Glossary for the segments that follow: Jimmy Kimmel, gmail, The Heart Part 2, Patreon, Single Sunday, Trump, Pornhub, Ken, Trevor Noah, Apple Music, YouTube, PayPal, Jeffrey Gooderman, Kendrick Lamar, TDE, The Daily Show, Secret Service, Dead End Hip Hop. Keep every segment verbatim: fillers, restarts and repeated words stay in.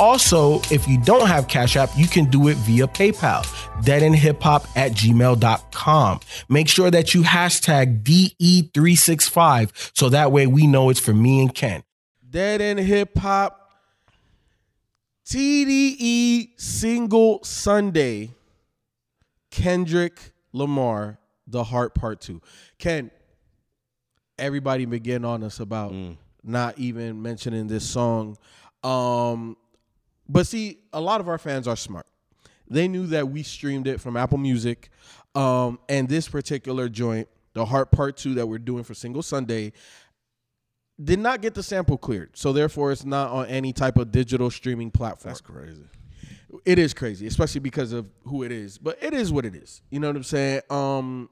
Also, if you don't have Cash App, you can do it via PayPal, deadendhiphop at gmail dot com. Make sure that you hashtag D E three sixty-five so that way we know it's for me and Ken. Dead End Hip Hop. T D E Single Sunday, Kendrick Lamar, The Heart Part two. Ken, everybody been getting on us about mm. not even mentioning this song. Um, but see, a lot of our fans are smart. They knew that we streamed it from Apple Music. Um, and this particular joint, The Heart Part two that we're doing for Single Sunday, did not get the sample cleared, so therefore it's not on any type of digital streaming platform. That's crazy. It is crazy, especially because of who it is. But it is what it is. You know what I'm saying? Um,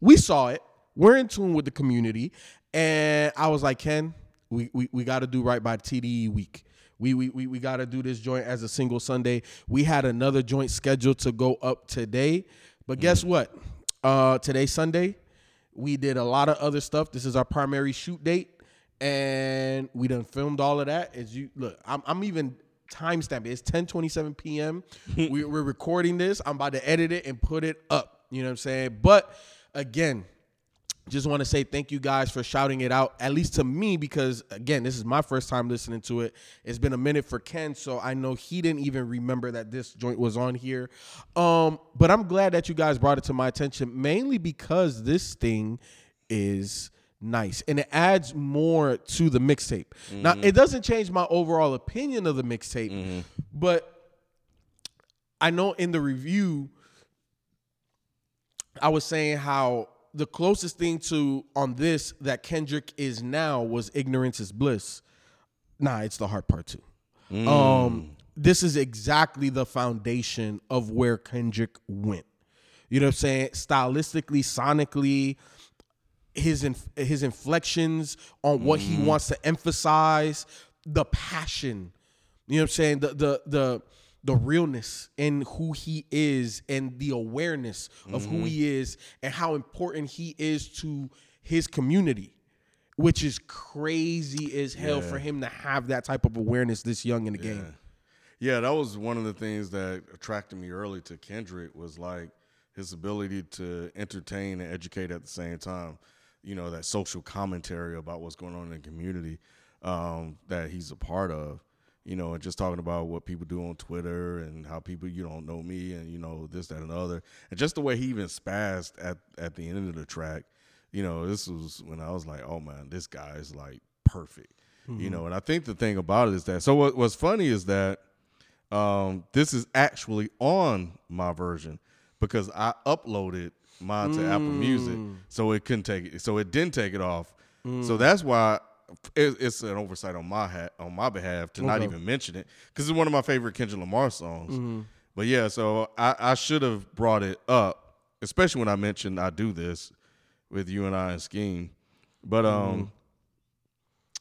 we saw it. We're in tune with the community. And I was like, Ken, we we, we got to do right by T D E week. We we we, we got to do this joint as a Single Sunday. We had another joint scheduled to go up today. But guess mm-hmm. what? Uh, today's Sunday. We did a lot of other stuff. This is our primary shoot date. And we done filmed all of that. As you look, I'm, I'm even timestamping. It's ten twenty-seven p.m. we, we're recording this. I'm about to edit it and put it up. You know what I'm saying? But again, just want to say thank you guys for shouting it out, at least to me, because again, this is my first time listening to it. It's been a minute for Ken, so I know he didn't even remember that this joint was on here. Um, but I'm glad that you guys brought it to my attention, mainly because this thing is nice, and it adds more to the mixtape. Mm-hmm. Now, it doesn't change my overall opinion of the mixtape, mm-hmm. but I know in the review, I was saying how the closest thing to on this that Kendrick is now was Ignorance is Bliss. Nah, it's The Heart Part two. Mm. Um, this is exactly the foundation of where Kendrick went. You know what I'm saying? Stylistically, sonically, his inf- his inflections on what mm-hmm. he wants to emphasize, the passion, you know what I'm saying, the the the the realness in who he is and the awareness of mm-hmm. who he is and how important he is to his community, which is crazy as hell yeah. for him to have that type of awareness this young in the yeah. game. Yeah, that was one of the things that attracted me early to Kendrick was like his ability to entertain and educate at the same time. You know, that social commentary about what's going on in the community um, that he's a part of, you know, and just talking about what people do on Twitter and how people, you don't know me and, you know, this, that, and the other. And just the way he even spazzed at, at the end of the track, you know, this was when I was like, oh, man, this guy is, like, perfect. Mm-hmm. You know, and I think the thing about it is that, so what, what's funny is that um, this is actually on my version because I uploaded mine to mm. Apple Music, so it couldn't take it. So it didn't take it off. Mm. So that's why it, it's an oversight on my hat, on my behalf to okay. not even mention it because it's one of my favorite Kendrick Lamar songs. Mm. But yeah, so I, I should have brought it up, especially when I mentioned I do this with you and I and Scheme. But um, mm.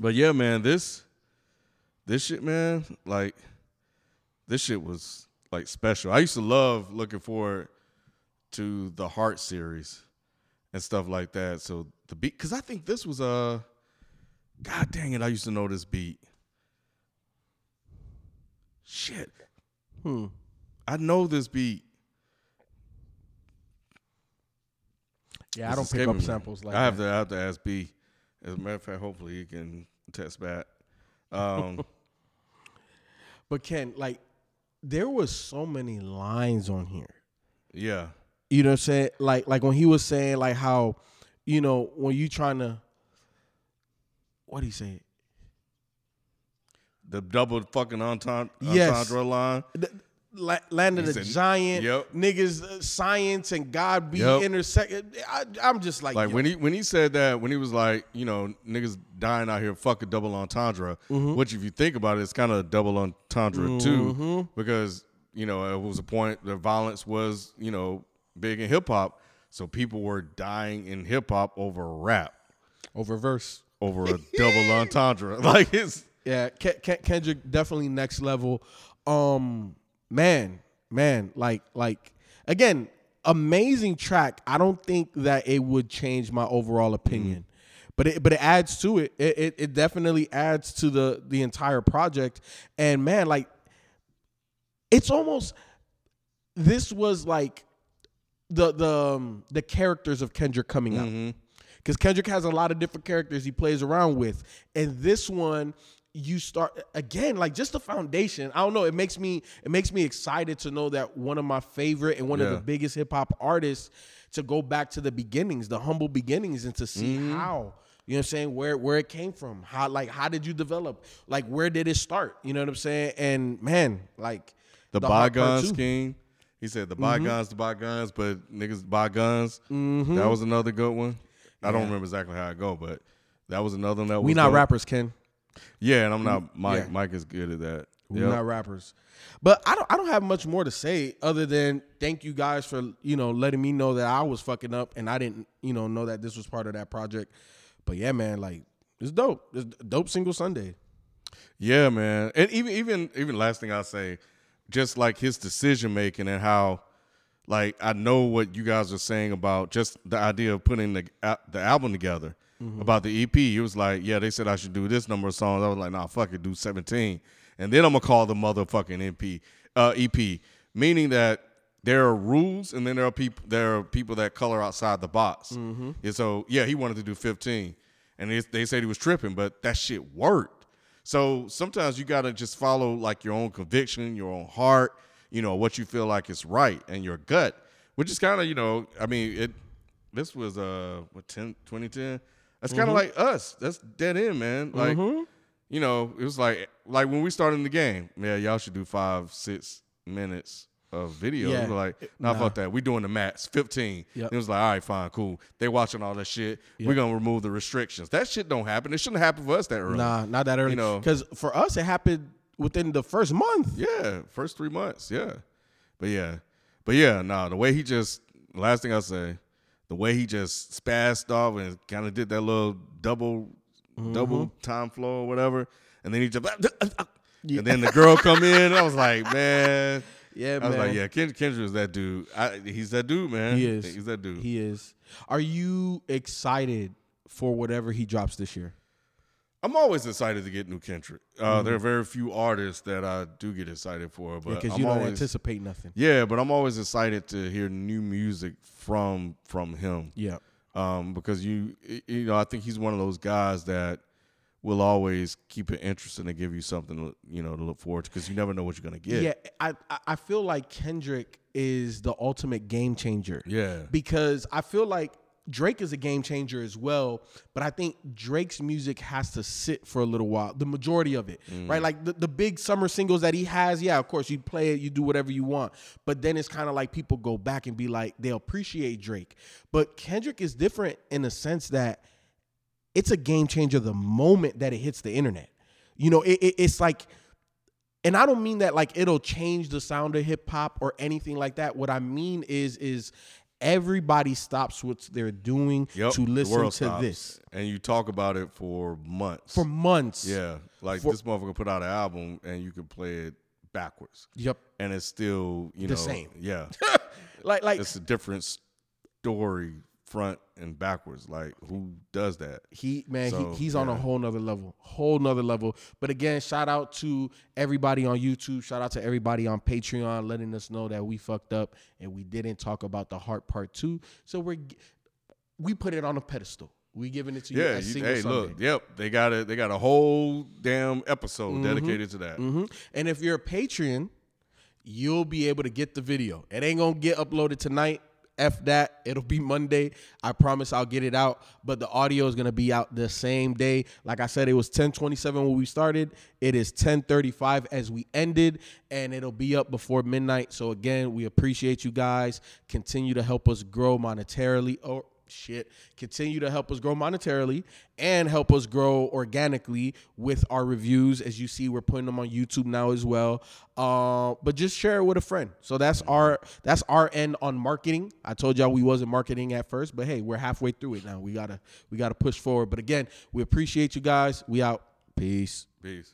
but yeah, man, this this shit, man, like this shit was like special. I used to love looking forward to the Heart series and stuff like that. So the beat, because I think this was a, uh, god dang it, I used to know this beat. Shit. Hmm. I know this beat. Yeah, it's I don't pick up me. samples like I have that. To, I have to ask B. As a matter of fact, hopefully he can test back. Um, but Ken, like, there was so many lines on here. Yeah. You know what I'm saying? Like, like when he was saying, like, how, you know, when you trying to, what did he say? The double fucking entendre, yes. entendre line. The, La- land of the giant, yep. niggas, uh, science and God be yep. intersected. I'm just like, like yo. when he when he said that, when he was like, you know, niggas dying out here, fuck a double entendre. Mm-hmm. Which, if you think about it, it's kind of a double entendre mm-hmm. too, because you know it was a point that violence was, you know, big in hip hop, so people were dying in hip hop over rap, over verse, over a double entendre. Like it's yeah, Ken- Ken- Kendrick definitely next level. Um. Man, man, like, like, again, amazing track. I don't think that it would change my overall opinion, mm-hmm. but it, but it adds to it. It, it. it definitely adds to the the entire project. And man, like, it's almost this was like the the um, the characters of Kendrick coming mm-hmm. out, because Kendrick has a lot of different characters he plays around with, and this one. You start again, like just the foundation. I don't know. It makes me it makes me excited to know that one of my favorite and one yeah. of the biggest hip hop artists to go back to the beginnings, the humble beginnings, and to see mm-hmm. how, you know what I'm saying, where where it came from. How like how did you develop? Like where did it start? You know what I'm saying? And man, like the, the bygones king. He said the bygones, mm-hmm. the bygones, but niggas bygones. Mm-hmm. That was another good one. I yeah. don't remember exactly how it go, but that was another one that we was not good. Rappers, Ken. Yeah, and I'm not Mike. Yeah. Mike is good at that. We're yep. not rappers, but I don't. I don't have much more to say other than thank you guys for, you know, letting me know that I was fucking up and I didn't, you know, know that this was part of that project. But yeah, man, like it's dope. It's dope. Single Sunday. Yeah, man, and even even even last thing I'll say, just like his decision making and how, like I know what you guys are saying about just the idea of putting the the album together. Mm-hmm. About the E P, it was like, yeah, they said I should do this number of songs. I was like, nah, fuck it, do seventeen. And then I'm going to call the motherfucking M P, uh, E P, meaning that there are rules and then there are people there are people that color outside the box. Mm-hmm. And so, yeah, he wanted to do fifteen. And it, they said he was tripping, but that shit worked. So sometimes you got to just follow like your own conviction, your own heart, you know, what you feel like is right and your gut, which is kind of, you know, I mean, it. this was uh, what, ten, twenty ten? That's kind of mm-hmm. like us. That's Dead End, man. Like, mm-hmm. you know, it was like like when we started in the game, yeah, y'all should do five, six minutes of video. Yeah. We were like, nah, nah, fuck that. We doing the max, fifteen. Yep. It was like, all right, fine, cool. They watching all that shit. Yep. We're going to remove the restrictions. That shit don't happen. It shouldn't happen for us that early. Nah, not that early. You know, because for us, it happened within the first month. Yeah, first three months, yeah. But, yeah. But, yeah, nah, the way he just, last thing I'll say, the way he just spazzed off and kind of did that little double mm-hmm. double time flow or whatever. And then he just, yeah. and then the girl come in. I was like, man. Yeah, I man. I was like, yeah, Kend- Kendrick is that dude. I, he's that dude, man. He is. He's that dude. He is. Are you excited for whatever he drops this year? I'm always excited to get new Kendrick. Uh, mm-hmm. There are very few artists that I do get excited for. But because yeah, you I'm don't always, anticipate nothing. Yeah, but I'm always excited to hear new music from from him. Yeah. Um, because, you you know, I think he's one of those guys that will always keep it interesting and give you something, you know, to look forward to because you never know what you're going to get. Yeah, I, I feel like Kendrick is the ultimate game changer. Yeah. Because I feel like Drake is a game changer as well, but I think Drake's music has to sit for a little while, the majority of it, mm. right? Like the, the big summer singles that he has, yeah, of course, you play it, you do whatever you want, but then it's kind of like people go back and be like, they appreciate Drake. But Kendrick is different in the sense that it's a game changer the moment that it hits the internet. You know, it, it, it's like, and I don't mean that like it'll change the sound of hip hop or anything like that. What I mean is, is everybody stops what they're doing yep, to listen to stops. This. And you talk about it for months. For months. Yeah. Like for, this motherfucker put out an album and you can play it backwards. Yep. And it's still, you the know. The same. Yeah. like, like. It's a different story front and backwards. Like who does that? He, man, so, he, he's yeah. on a whole nother level. Whole nother level. But again, shout out to everybody on YouTube. Shout out to everybody on Patreon letting us know that we fucked up and we didn't talk about The Heart Part two. So we're we put it on a pedestal. We giving it to yeah, you as Single Sunday. Hey, Sunday. Look, yep. They got a they got a whole damn episode mm-hmm. dedicated to that. Mm-hmm. And if you're a Patreon, you'll be able to get the video. It ain't going to get uploaded tonight. F that. It'll be Monday. I promise I'll get it out. But the audio is going to be out the same day. Like I said, it was ten twenty-seven when we started. It is ten thirty-five as we ended. And it'll be up before midnight. So, again, we appreciate you guys. Continue to help us grow monetarily. Oh, shit. Continue to help us grow monetarily and help us grow organically with our reviews. As you see, we're putting them on YouTube now as well. Uh, but just share it with a friend. So that's our that's our end on marketing. I told y'all we wasn't marketing at first, but hey, we're halfway through it now. We gotta we gotta push forward. But again, we appreciate you guys. We out. Peace. Peace.